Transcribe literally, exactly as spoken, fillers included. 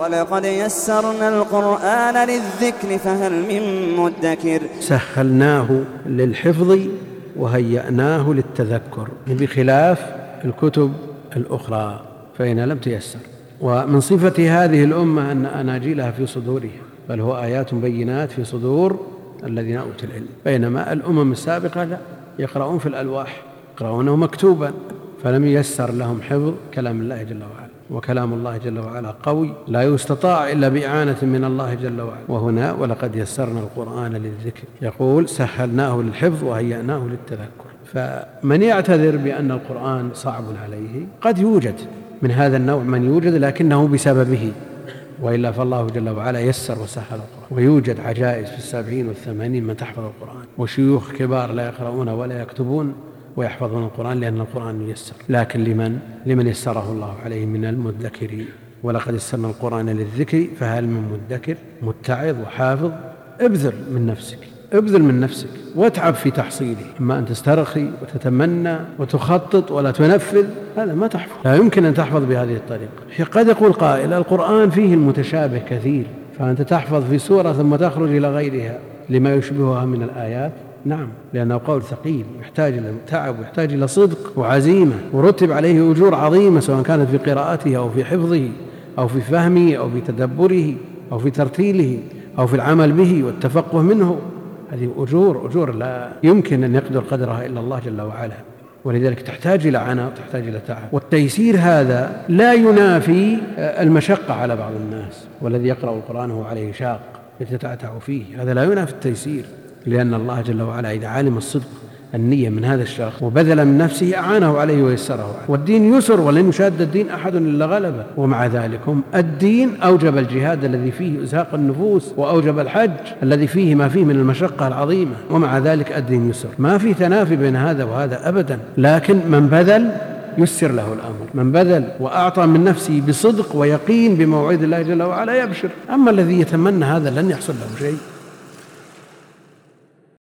ولقد يسرنا القرآن للذكر فهل من مدكر. سهلناه للحفظ وهيأناه للتذكر بخلاف الكتب الأخرى فإنها لم تيسر. ومن صفة هذه الأمة أن أناجيلها في صدورها، بل هو آيات بينات في صدور الذين أوتوا العلم، بينما الأمم السابقة لا، يقرؤون في الألواح، يقرؤونه مكتوبا، فلم ييسر لهم حفظ كلام الله جل وعلا. وكلام الله جل وعلا قوي لا يستطاع إلا بإعانة من الله جل وعلا. وهنا ولقد يسرنا القرآن للذكر، يقول سهلناه للحفظ وهيأناه للتذكر. فمن يعتذر بأن القرآن صعب عليه، قد يوجد من هذا النوع من يوجد، لكنه بسببه، وإلا فالله جل وعلا يسر وسهل القرآن. ويوجد عجائز في السبعين والثمانين من تحفظ القرآن، وشيوخ كبار لا يقرؤون ولا يكتبون ويحفظون القرآن لأن القرآن يسر. لكن لمن لمن يسره الله عليه من المدكرين. ولقد يسرنا القرآن للذكر فهل من مدكر. متعظ وحافظ، ابذل من نفسك ابذل من نفسك واتعب في تحصيله. أما أن تسترخي وتتمنى وتخطط ولا تنفذ، هذا ما تحفظ، لا يمكن أن تحفظ بهذه الطريقة. قد يقول قائل القرآن فيه المتشابه كثير، فأنت تحفظ في سورة ثم تخرج إلى غيرها لما يشبهها من الآيات. نعم، لأنه قول ثقيل يحتاج إلى تعب ويحتاج إلى صدق وعزيمة، ورتب عليه أجور عظيمة، سواء كانت في قراءته أو في حفظه أو في فهمه أو في تدبره أو في ترتيله أو في العمل به والتفقه منه. هذه أجور أجور لا يمكن أن يقدر قدرها إلا الله جل وعلا، ولذلك تحتاج إلى عناء وتحتاج إلى تعب. والتيسير هذا لا ينافي المشقة على بعض الناس، والذي يقرأ القرآن هو عليه شاق يتتعتع فيه، هذا لا ينافي التيسير، لأن الله جل وعلا إذا علم الصدق النية من هذا الشخص وبذل من نفسه أعانه عليه ويسره عليه. والدين يسر، ولن يشاد الدين أحد إلا غلبه. ومع ذلك هم الدين أوجب الجهاد الذي فيه إزهاق النفوس، وأوجب الحج الذي فيه ما فيه من المشقة العظيمة، ومع ذلك الدين يسر، ما في تنافي بين هذا وهذا أبدا. لكن من بذل يسر له الأمر، من بذل وأعطى من نفسه بصدق ويقين بموعد الله جل وعلا يبشر. أما الذي يتمنى هذا لن يحصل له شيء.